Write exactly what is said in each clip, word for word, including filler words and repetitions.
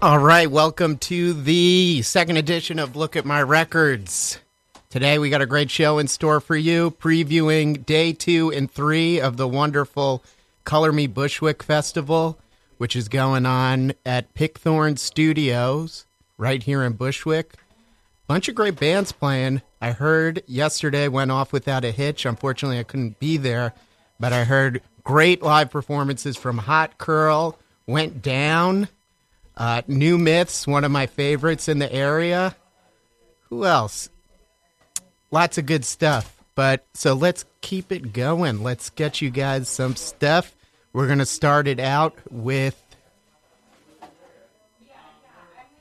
All right, welcome to the second edition of Look at My Records. Today we got a great show in store for you, previewing day two and three of the wonderful Color Me Bushwick Festival, which is going on at Pickthorn Studios right here in Bushwick. Bunch of great bands playing. I heard yesterday went off without a hitch. Unfortunately, I couldn't be there, but I heard great live performances from Hot Curl, Went Down, Uh, New Myths, one of my favorites in the area. Who else? Lots of good stuff. But so let's keep it going. Let's get you guys some stuff. We're going to start it out with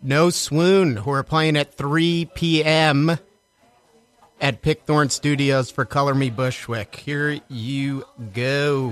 No Swoon, who are playing at three p.m. at Pickthorn Studios for Color Me Bushwick. Here you go.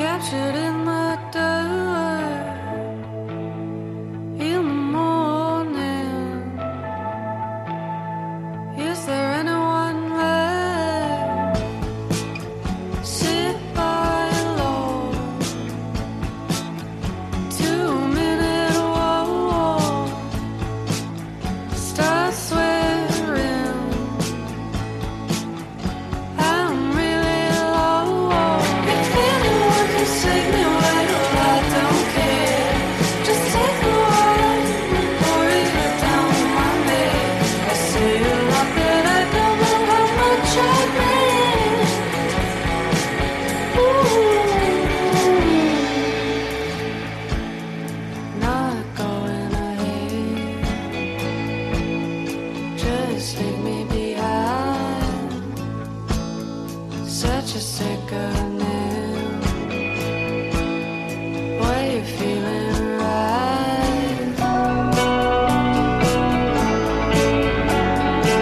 captured in the dark, in the morning. Is there anyone left? Sit by alone, two-minute walk. Start swearing, I'm really low. If anyone can save me, why do I don't care? Just take the water and pour it down my neck. I say a lot, but I don't know how much I mean. Ooh. Not going ahead. Just leave me behind. Such a second name. Why you feeling right? If there's one thing I could never get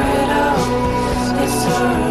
rid of, it's her.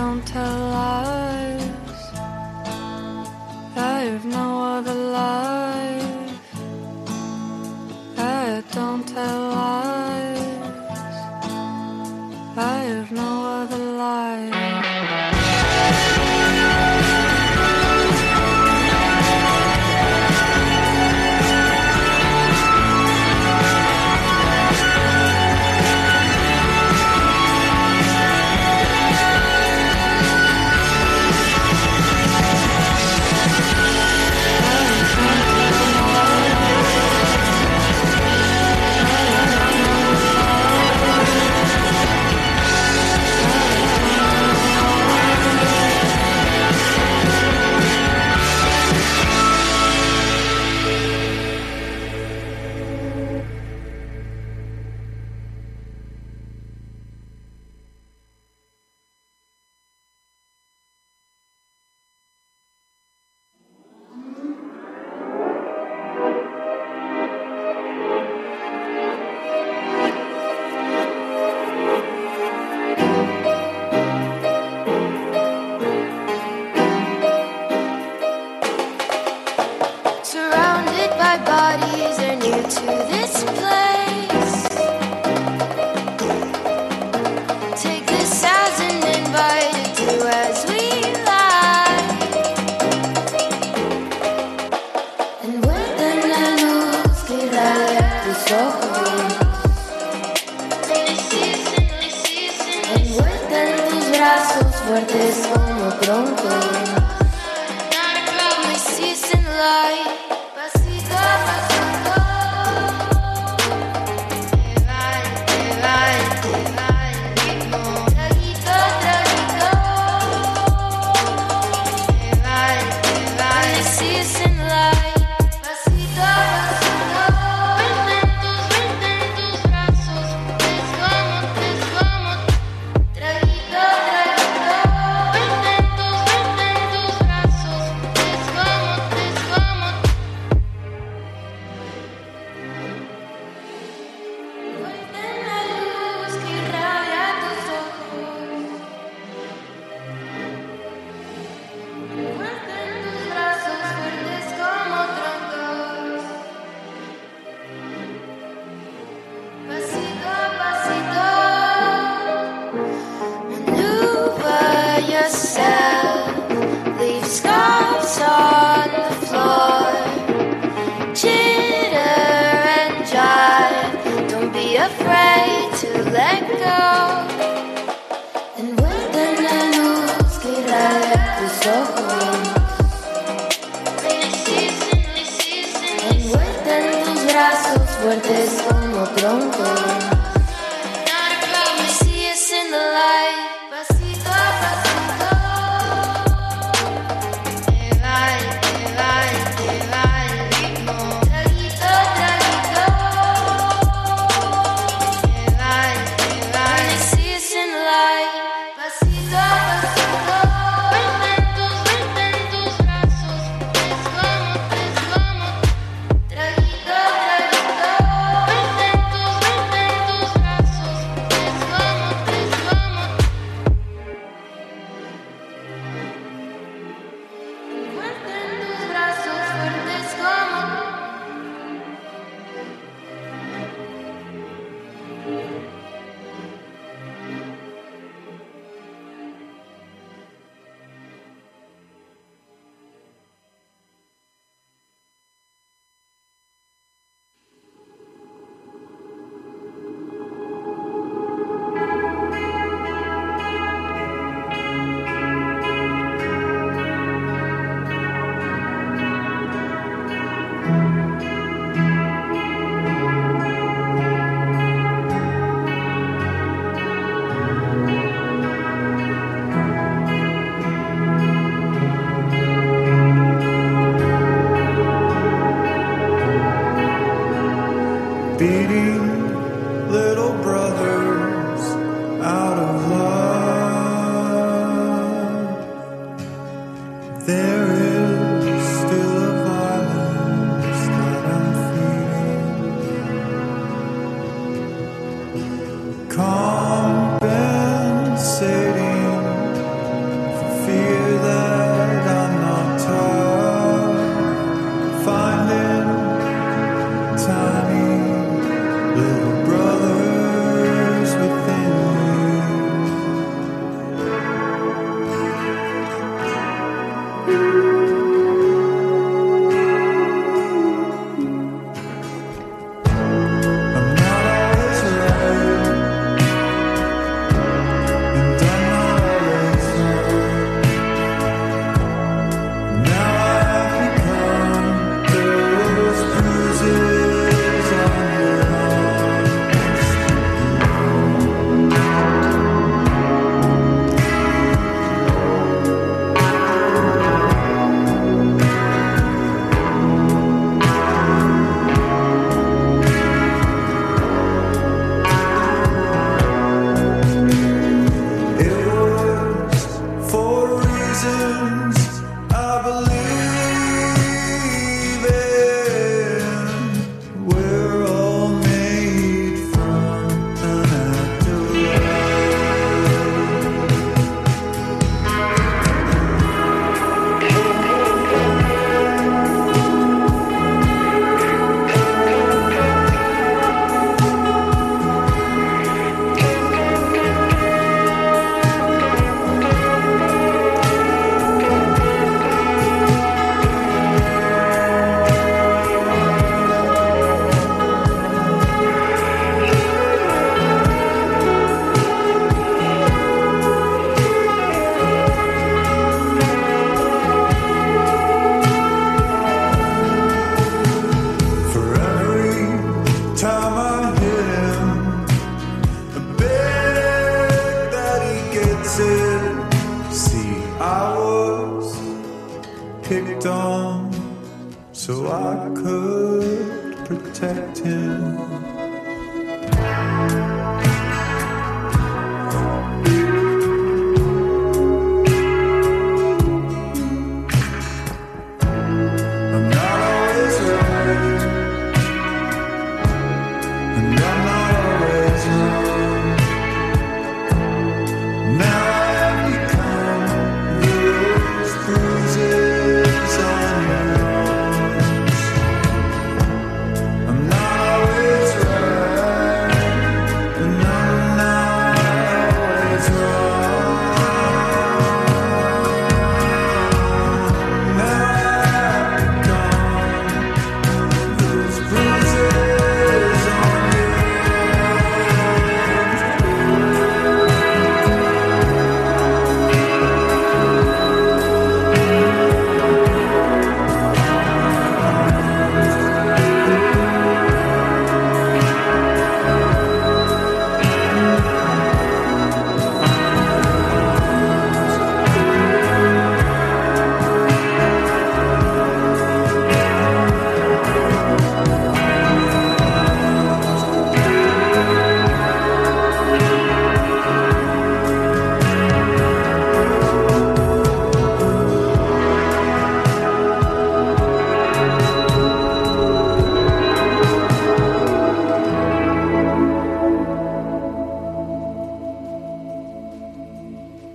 I don't tell lies. I have no other life. I don't tell lies. I have no other life. Surrounded by bodies are new to this place. Take this as an invite to do as we like. And with an annual that we so. And within tus brazos fuertes como troncos. Traguito, traguito, venden tus, venden afraid to let go. And with the news, get out of so and vuelta en tus brazos fuertes como troncos.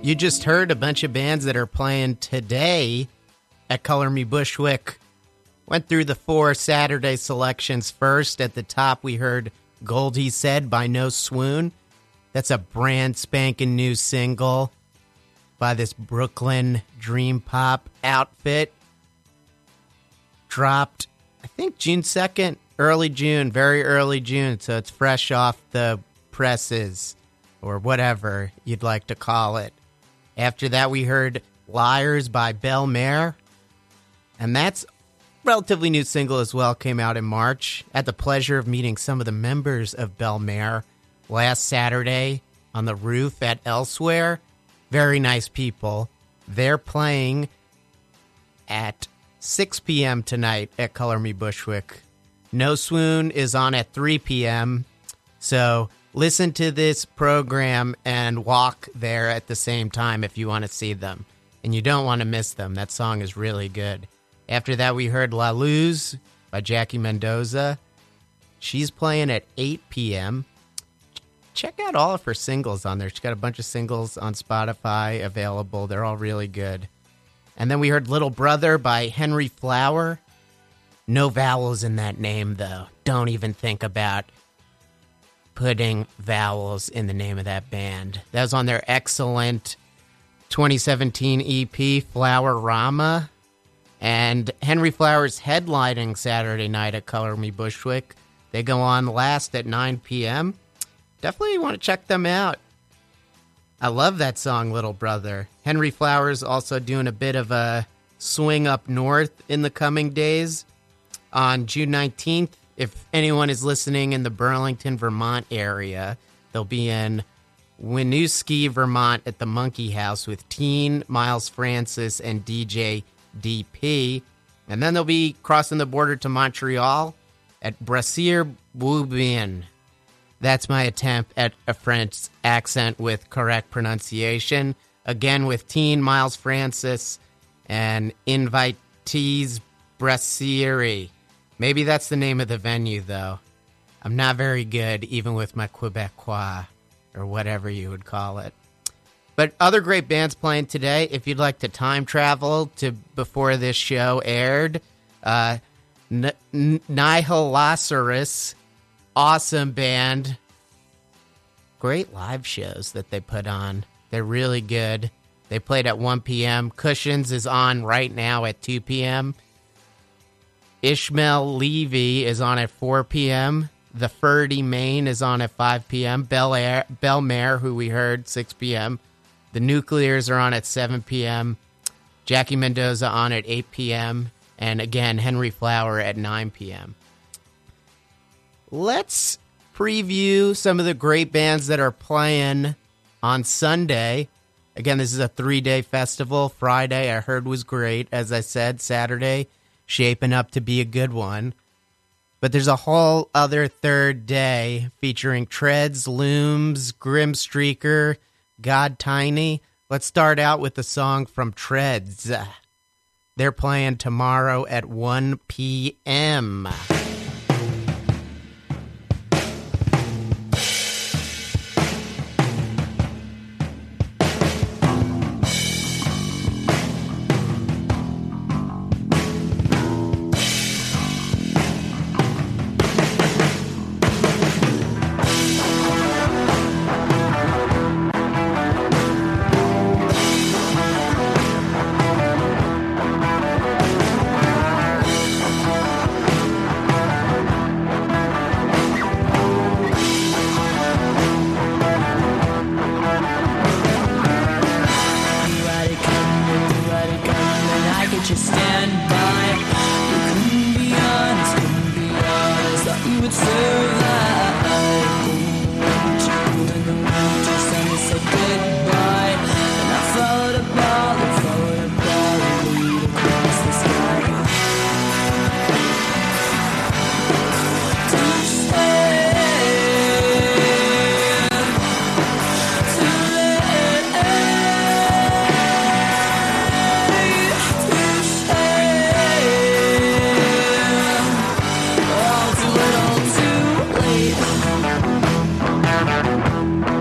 You just heard a bunch of bands that are playing today at Color Me Bushwick. Went through the four Saturday selections first. At the top, we heard Gold He Said by No Swoon. That's a brand spanking new single by this Brooklyn dream pop outfit. Dropped, I think, June second, early June, very early June. So it's fresh off the presses or whatever you'd like to call it. After that, we heard Liars by Belmare. And that's relatively new single as well, came out in March. I had the pleasure of meeting some of the members of Belmare last Saturday on the roof at Elsewhere. Very nice people. They're playing at six p.m. tonight at Color Me Bushwick. No Swoon is on at three p.m. So listen to this program and walk there at the same time if you want to see them. And you don't want to miss them. That song is really good. After that, we heard La Luz by Jackie Mendoza. She's playing at eight p.m. Check out all of her singles on there. She's got a bunch of singles on Spotify available. They're all really good. And then we heard Little Brother by Henry Flower. No vowels in that name, though. Don't even think about putting vowels in the name of that band. That was on their excellent twenty seventeen E P, Flowerrama. And Henry Flower's headlining Saturday night at Color Me Bushwick. They go on last at nine p.m. Definitely want to check them out. I love that song, Little Brother. Henry Flower's also doing a bit of a swing up north in the coming days. On June nineteenth, if anyone is listening in the Burlington, Vermont area, they'll be in Winooski, Vermont at the Monkey House with Teen, Miles Francis, and D J D P. And then they'll be crossing the border to Montreal at Brasserie Beaubien. That's my attempt at a French accent with correct pronunciation. Again, with Teen, Miles Francis, and Invitees Brasserie. Maybe that's the name of the venue, though. I'm not very good, even with my Quebecois, or whatever you would call it. But other great bands playing today. If you'd like to time travel to before this show aired, uh, N- N- Nihiloceros, awesome band. Great live shows that they put on. They're really good. They played at one p.m. Cushions is on right now at two p.m. Ishmael Levy is on at four p.m. The Ferdy Main is on at five p.m. Bel Air, Belmare, who we heard, six p.m. The Nuclears are on at seven p.m. Jackie Mendoza on at eight p.m. And again, Henry Flower at nine p.m. Let's preview some of the great bands that are playing on Sunday. Again, this is a three-day festival. Friday, I heard, was great. As I said, Saturday, shaping up to be a good one. But there's a whole other third day featuring Treads, Looms, Grim Streaker, God Tiny. Let's start out with a song from Treads. They're playing tomorrow at one p.m.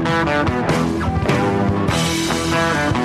We'll be right back.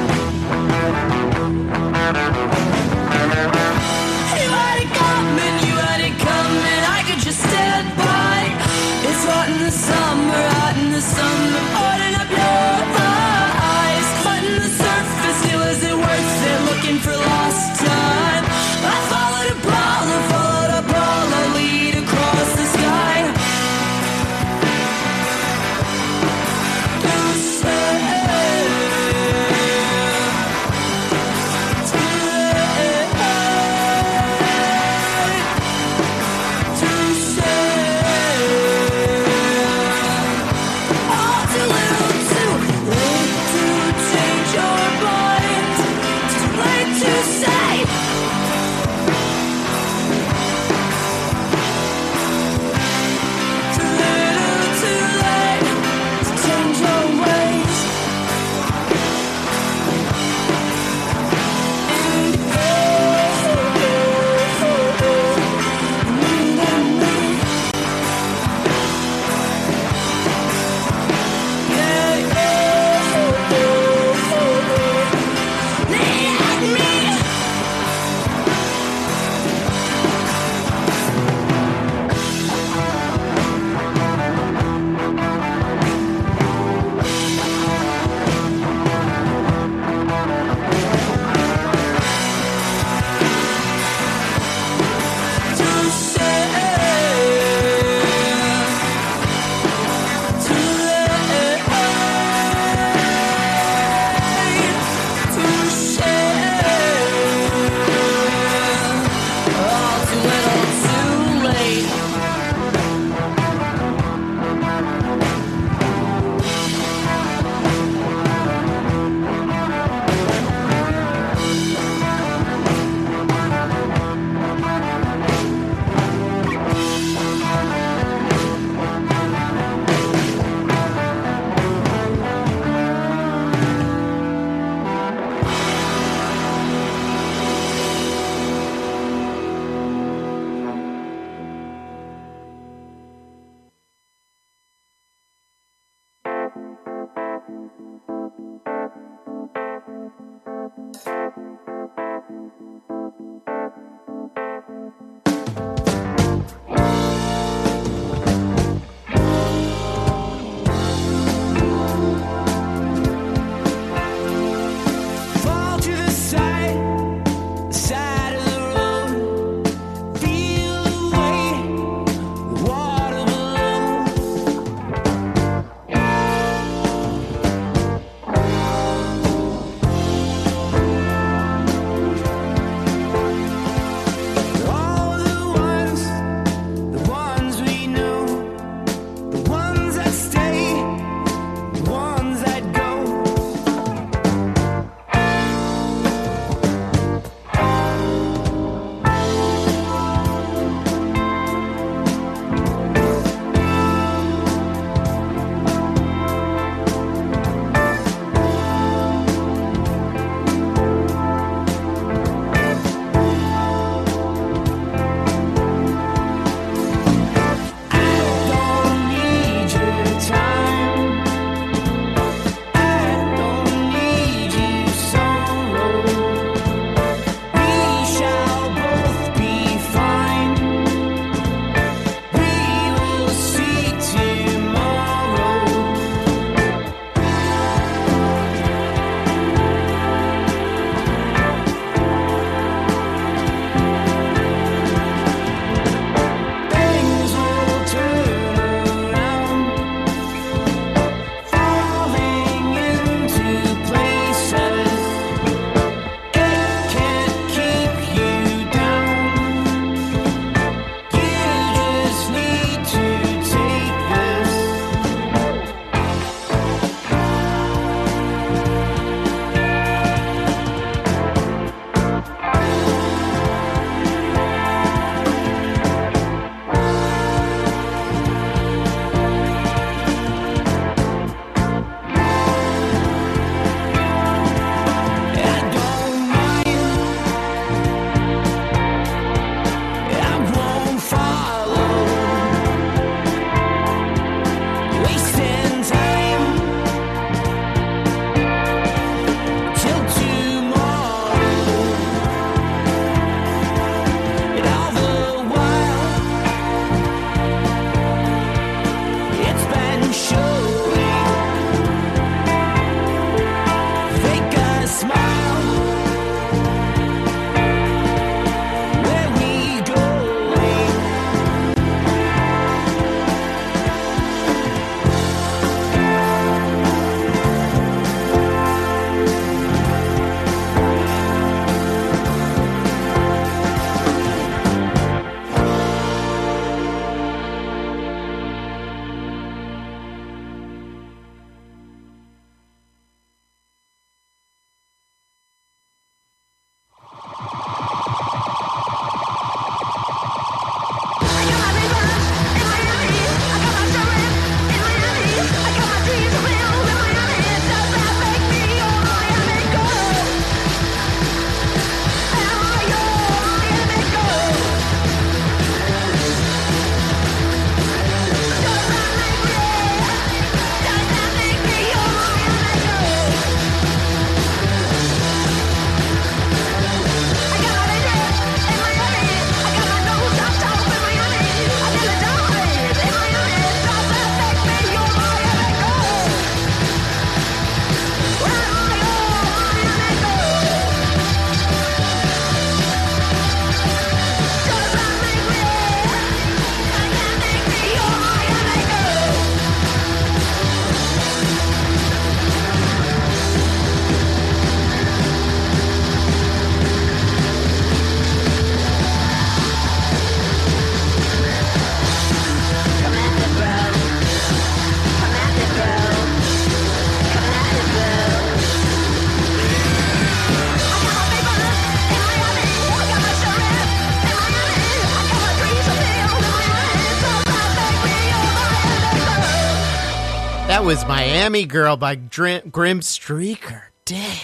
That was Miami Girl by Grim, Grim Streaker. Damn.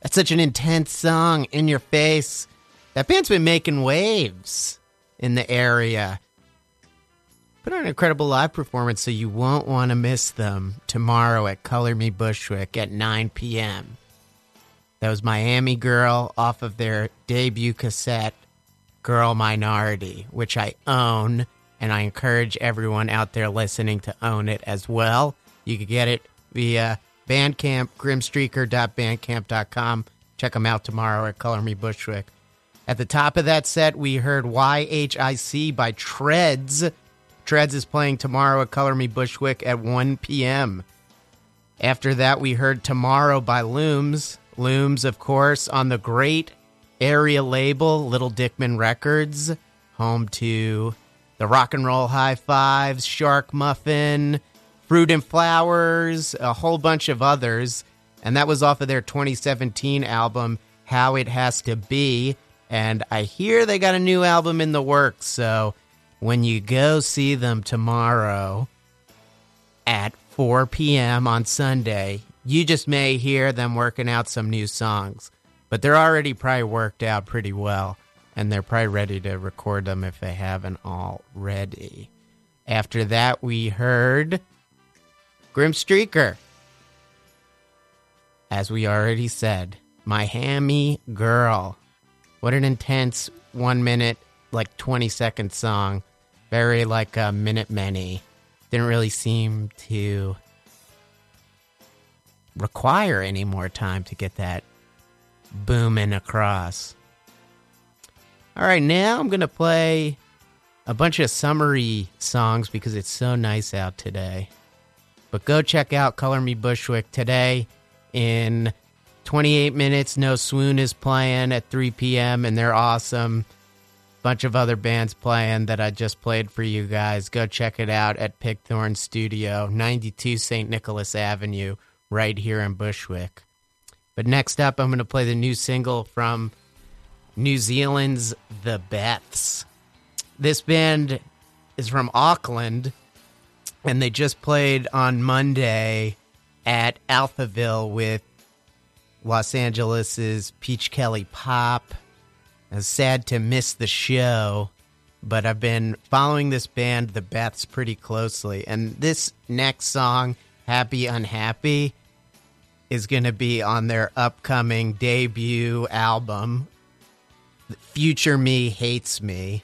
That's such an intense song, in your face. That band's been making waves in the area. Put on an incredible live performance, so you won't want to miss them tomorrow at Color Me Bushwick at nine p.m. That was Miami Girl off of their debut cassette, Girl Minority, which I own, and I encourage everyone out there listening to own it as well. You can get it via Bandcamp, grim streaker dot bandcamp dot com. Check them out tomorrow at Color Me Bushwick. At the top of that set, we heard Y H I C by Treads. Treads is playing tomorrow at Color Me Bushwick at one p.m. After that, we heard Tomorrow by Looms. Looms, of course, on the great area label, Little Dickman Records, home to the Rock and Roll High Fives, Shark Muffin, Fruit and Flowers, a whole bunch of others. And that was off of their twenty seventeen album, How It Has to Be. And I hear they got a new album in the works, so when you go see them tomorrow at four p.m. on Sunday, you just may hear them working out some new songs. But they're already probably worked out pretty well, and they're probably ready to record them if they haven't already. After that, we heard Grim Streaker. As we already said, Miami Girl. What an intense one minute, like twenty second song. Very like a minute many. Didn't really seem to require any more time to get that booming across. All right, now I'm going to play a bunch of summery songs because it's so nice out today. But go check out Color Me Bushwick today in twenty-eight minutes, No Swoon is playing at three p.m., and they're awesome. Bunch of other bands playing that I just played for you guys. Go check it out at Pickthorn Studio, ninety-two Saint Nicholas Avenue, right here in Bushwick. But next up, I'm going to play the new single from New Zealand's The Beths. This band is from Auckland, and they just played on Monday at Alphaville with Los Angeles' Peach Kelly Pop. I'm sad to miss the show, but I've been following this band, The Beths, pretty closely. And this next song, Happy Unhappy, is going to be on their upcoming debut album, Future Me Hates Me,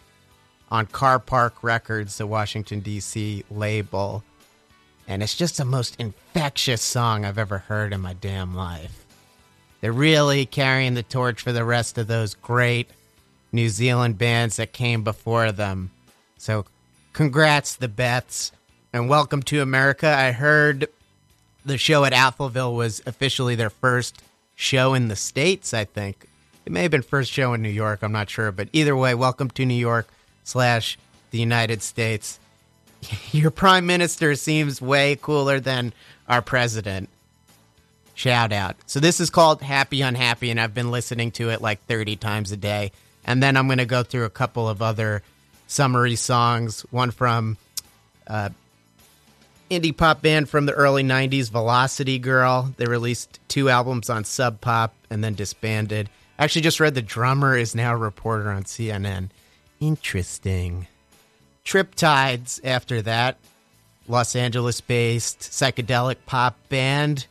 on Car Park Records, the Washington, D C label. And it's just the most infectious song I've ever heard in my damn life. They're really carrying the torch for the rest of those great New Zealand bands that came before them. So congrats, The Beths, and welcome to America. I heard the show at Alphaville was officially their first show in the States, I think. It may have been first show in New York, I'm not sure. But either way, welcome to New York slash the United States. Your prime minister seems way cooler than our president. Shout out. So this is called Happy Unhappy, and I've been listening to it like thirty times a day. And then I'm going to go through a couple of other summery songs, one from uh, indie pop band from the early nineties, Velocity Girl. They released two albums on Sub Pop and then disbanded. I actually just read the drummer is now a reporter on C N N. Interesting. Triptides after that, Los Angeles-based psychedelic pop band.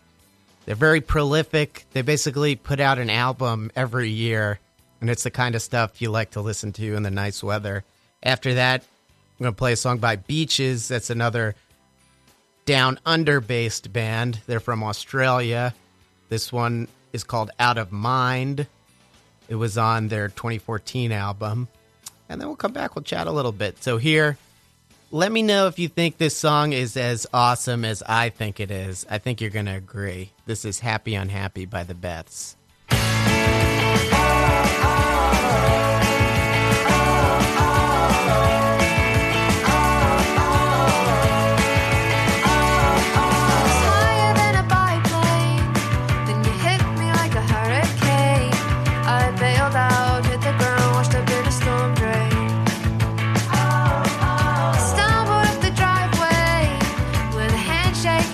They're very prolific. They basically put out an album every year, and it's the kind of stuff you like to listen to in the nice weather. After that, I'm going to play a song by Beaches. That's another Down Under-based band. They're from Australia. This one is called Out of Mind. It was on their twenty fourteen album. And then we'll come back. We'll chat a little bit. So here, let me know if you think this song is as awesome as I think it is. I think you're going to agree. This is Happy Unhappy by The Beths. Shake.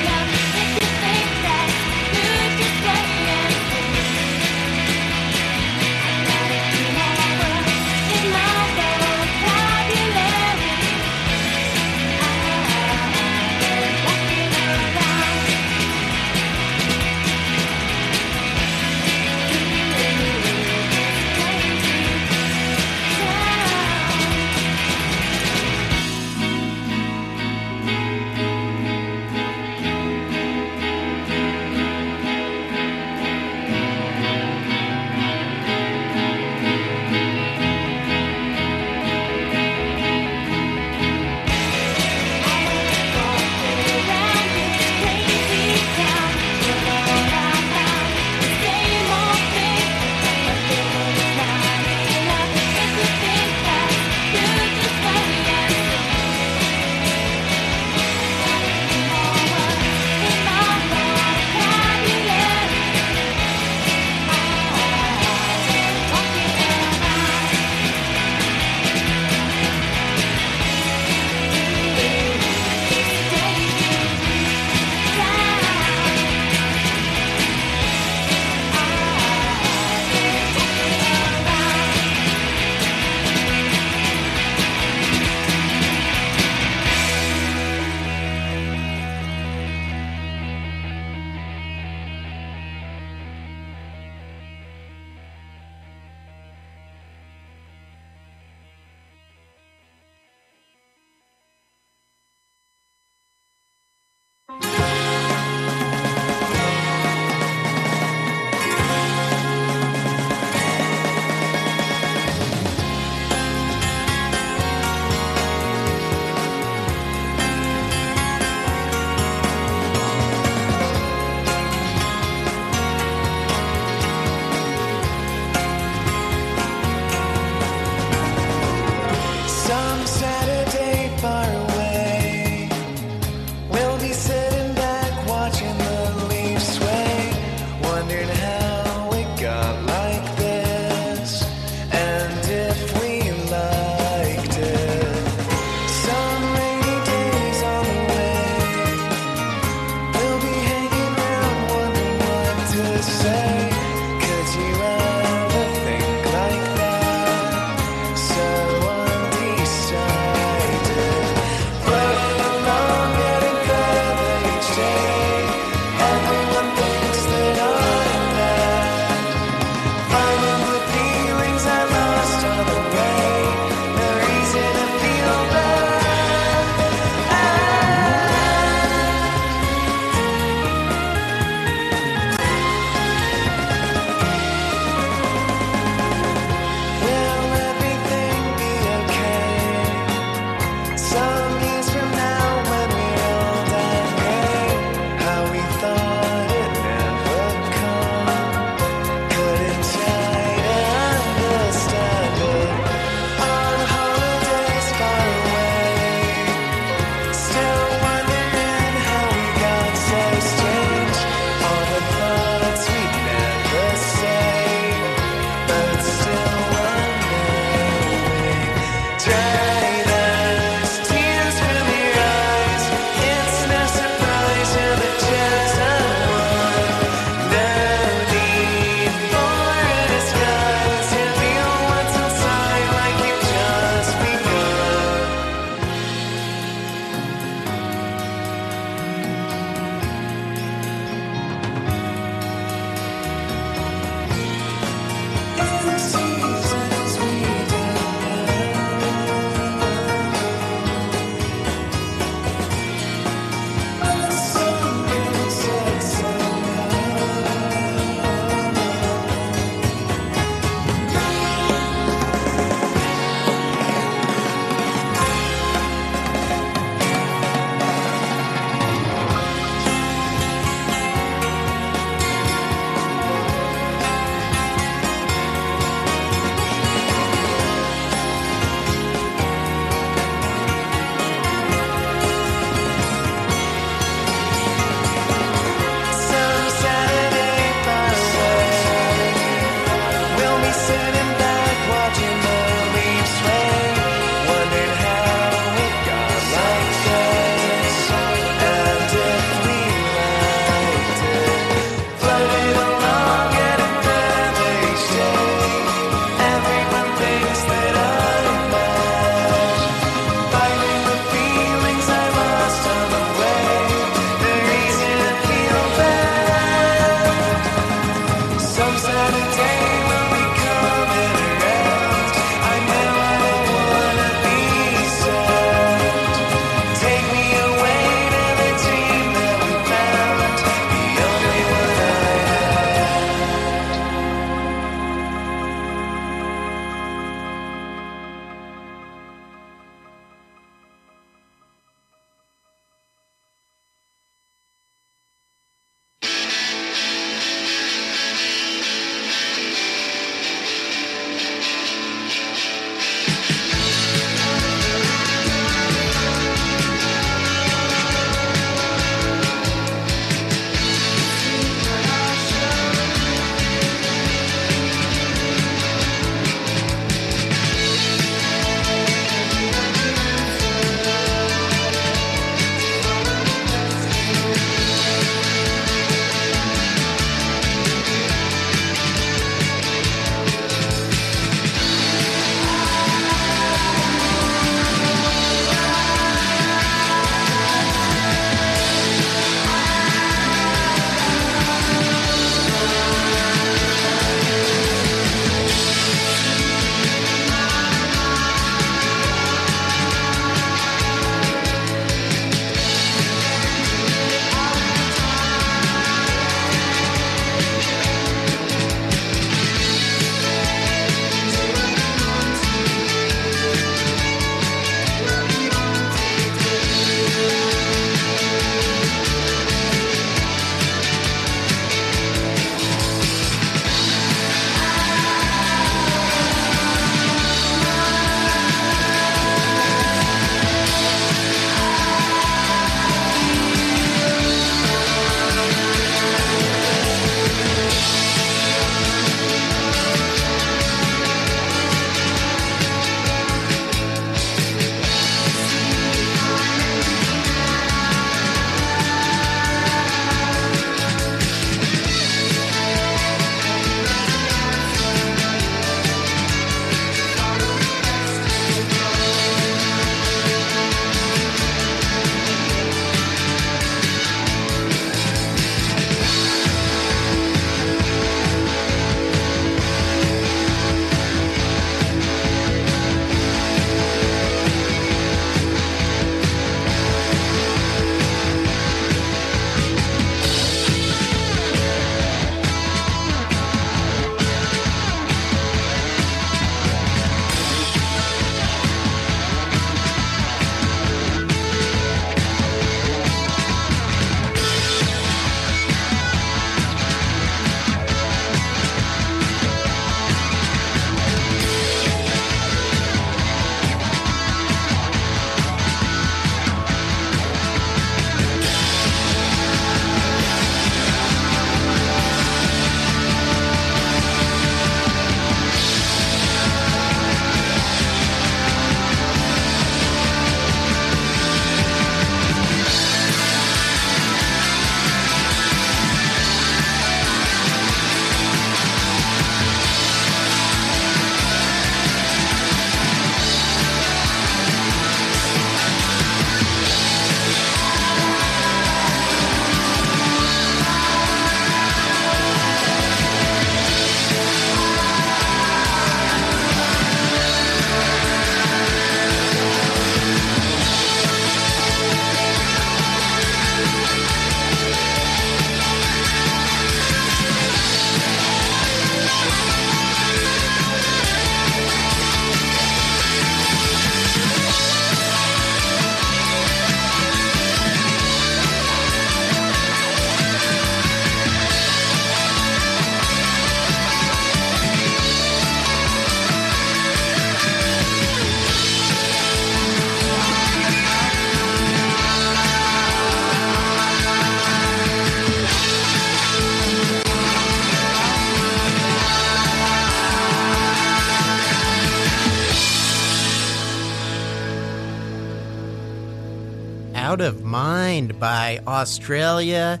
Out of Mind by Australia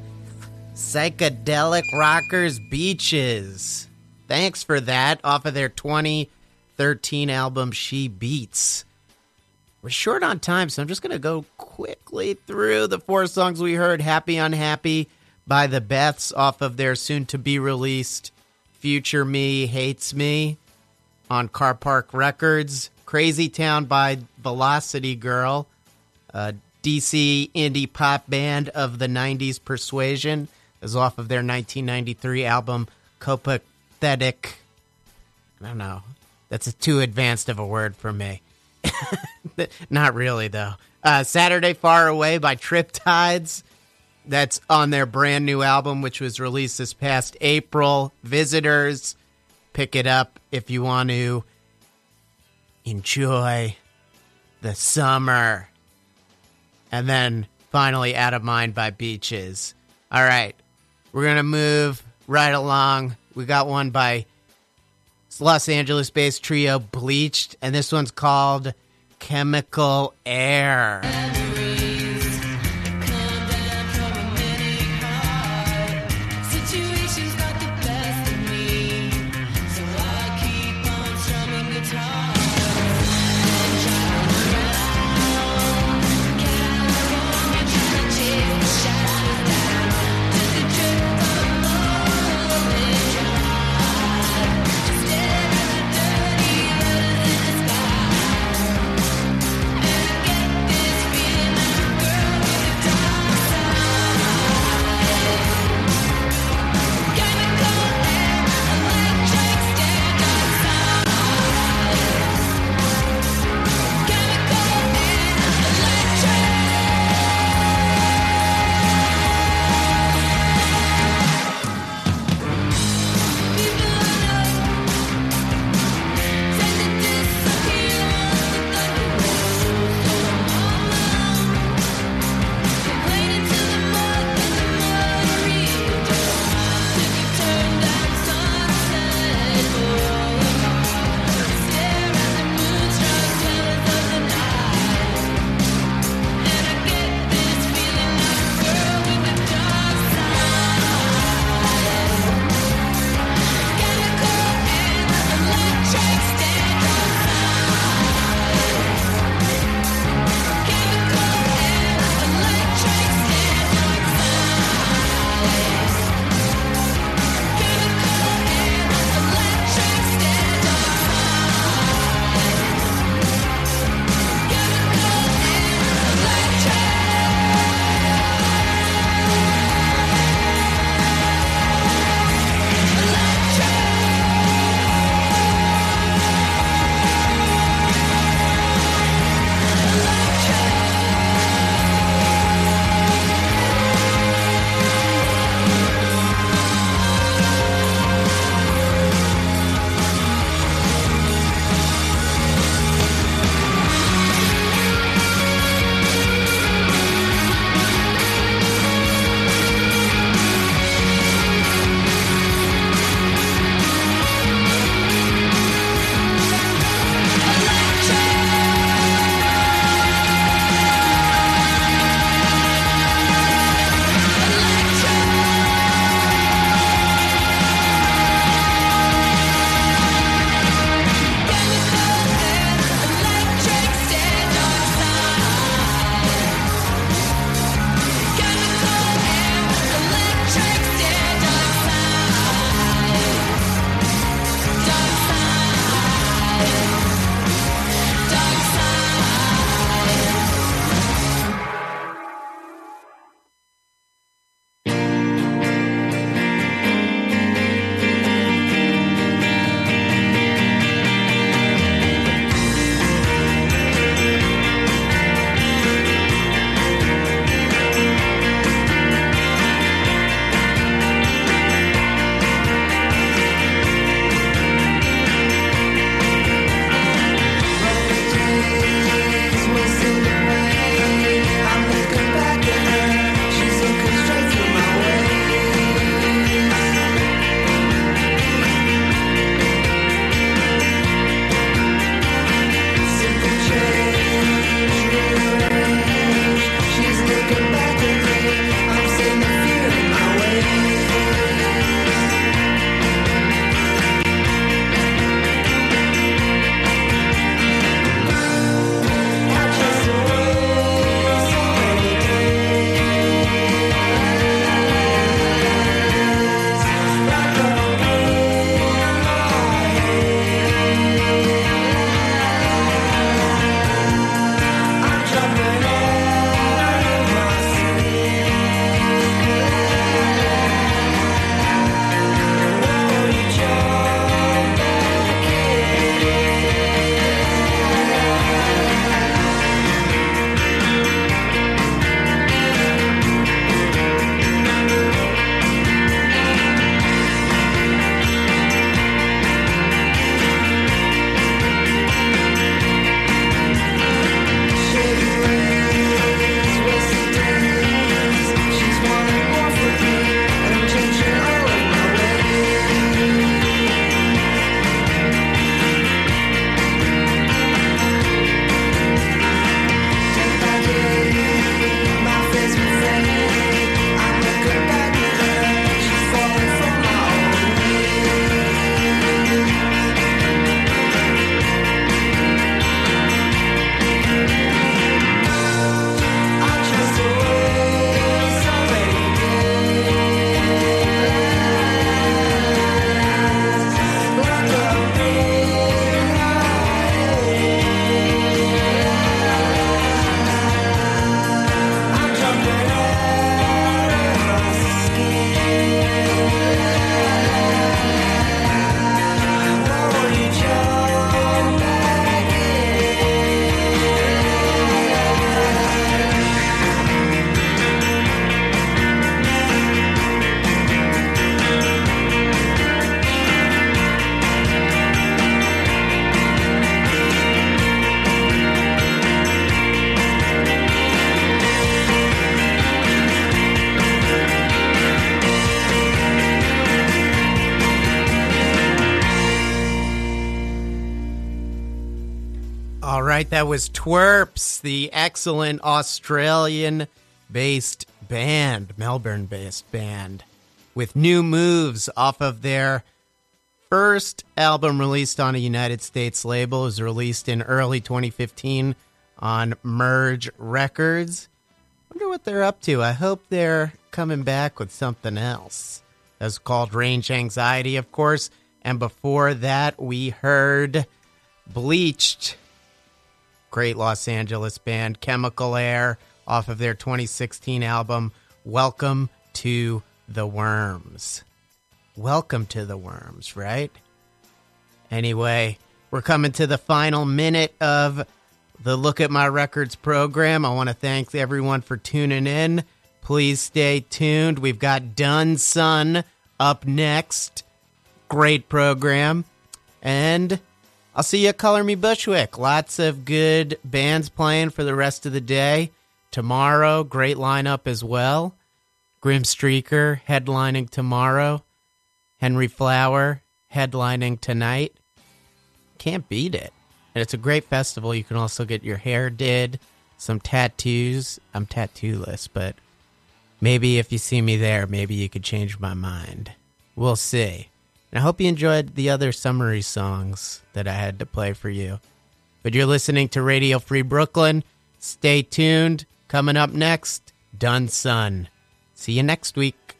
psychedelic rockers Beaches. Thanks for that, off of their twenty thirteen album She Beats. We're short on time, so I'm just going to go quickly through the four songs we heard. Happy Unhappy by The Beths, off of their soon-to-be-released Future Me Hates Me on Car Park Records. Crazy Town by Velocity Girl, a D C indie pop band of the nineties persuasion, is off of their nineteen ninety-three album Copathetic. I don't know. That's too advanced of a word for me. Not really, though. Uh, Saturday Far Away by Triptides. That's on their brand new album, which was released this past April. Visitors, pick it up if you want to enjoy the summer. And then finally, Out of Mind by Beaches. All right, we're going to move right along. We got one by Los Angeles-based trio Bleached, and this one's called Chemical Air. All right, that was Twerps, the excellent Australian-based band, Melbourne-based band, with new moves off of their first album released on a United States label. It was released in early twenty fifteen on Merge Records. Wonder what they're up to. I hope they're coming back with something else. That was called Range Anxiety, of course. And before that, we heard Bleached, great Los Angeles band, Chemical Air, off of their twenty sixteen album, Welcome to the Worms. Welcome to the Worms, right? Anyway, we're coming to the final minute of the Look at My Records program. I want to thank everyone for tuning in. Please stay tuned. We've got Dunson up next. Great program. And I'll see you at Color Me Bushwick. Lots of good bands playing for the rest of the day. Tomorrow, great lineup as well. Grim Streaker headlining tomorrow. Henry Flower headlining tonight. Can't beat it. And it's a great festival. You can also get your hair did, some tattoos. I'm tattoo-less, but maybe if you see me there, maybe you could change my mind. We'll see. And I hope you enjoyed the other summary songs that I had to play for you. But you're listening to Radio Free Brooklyn. Stay tuned. Coming up next, Dunson. See you next week.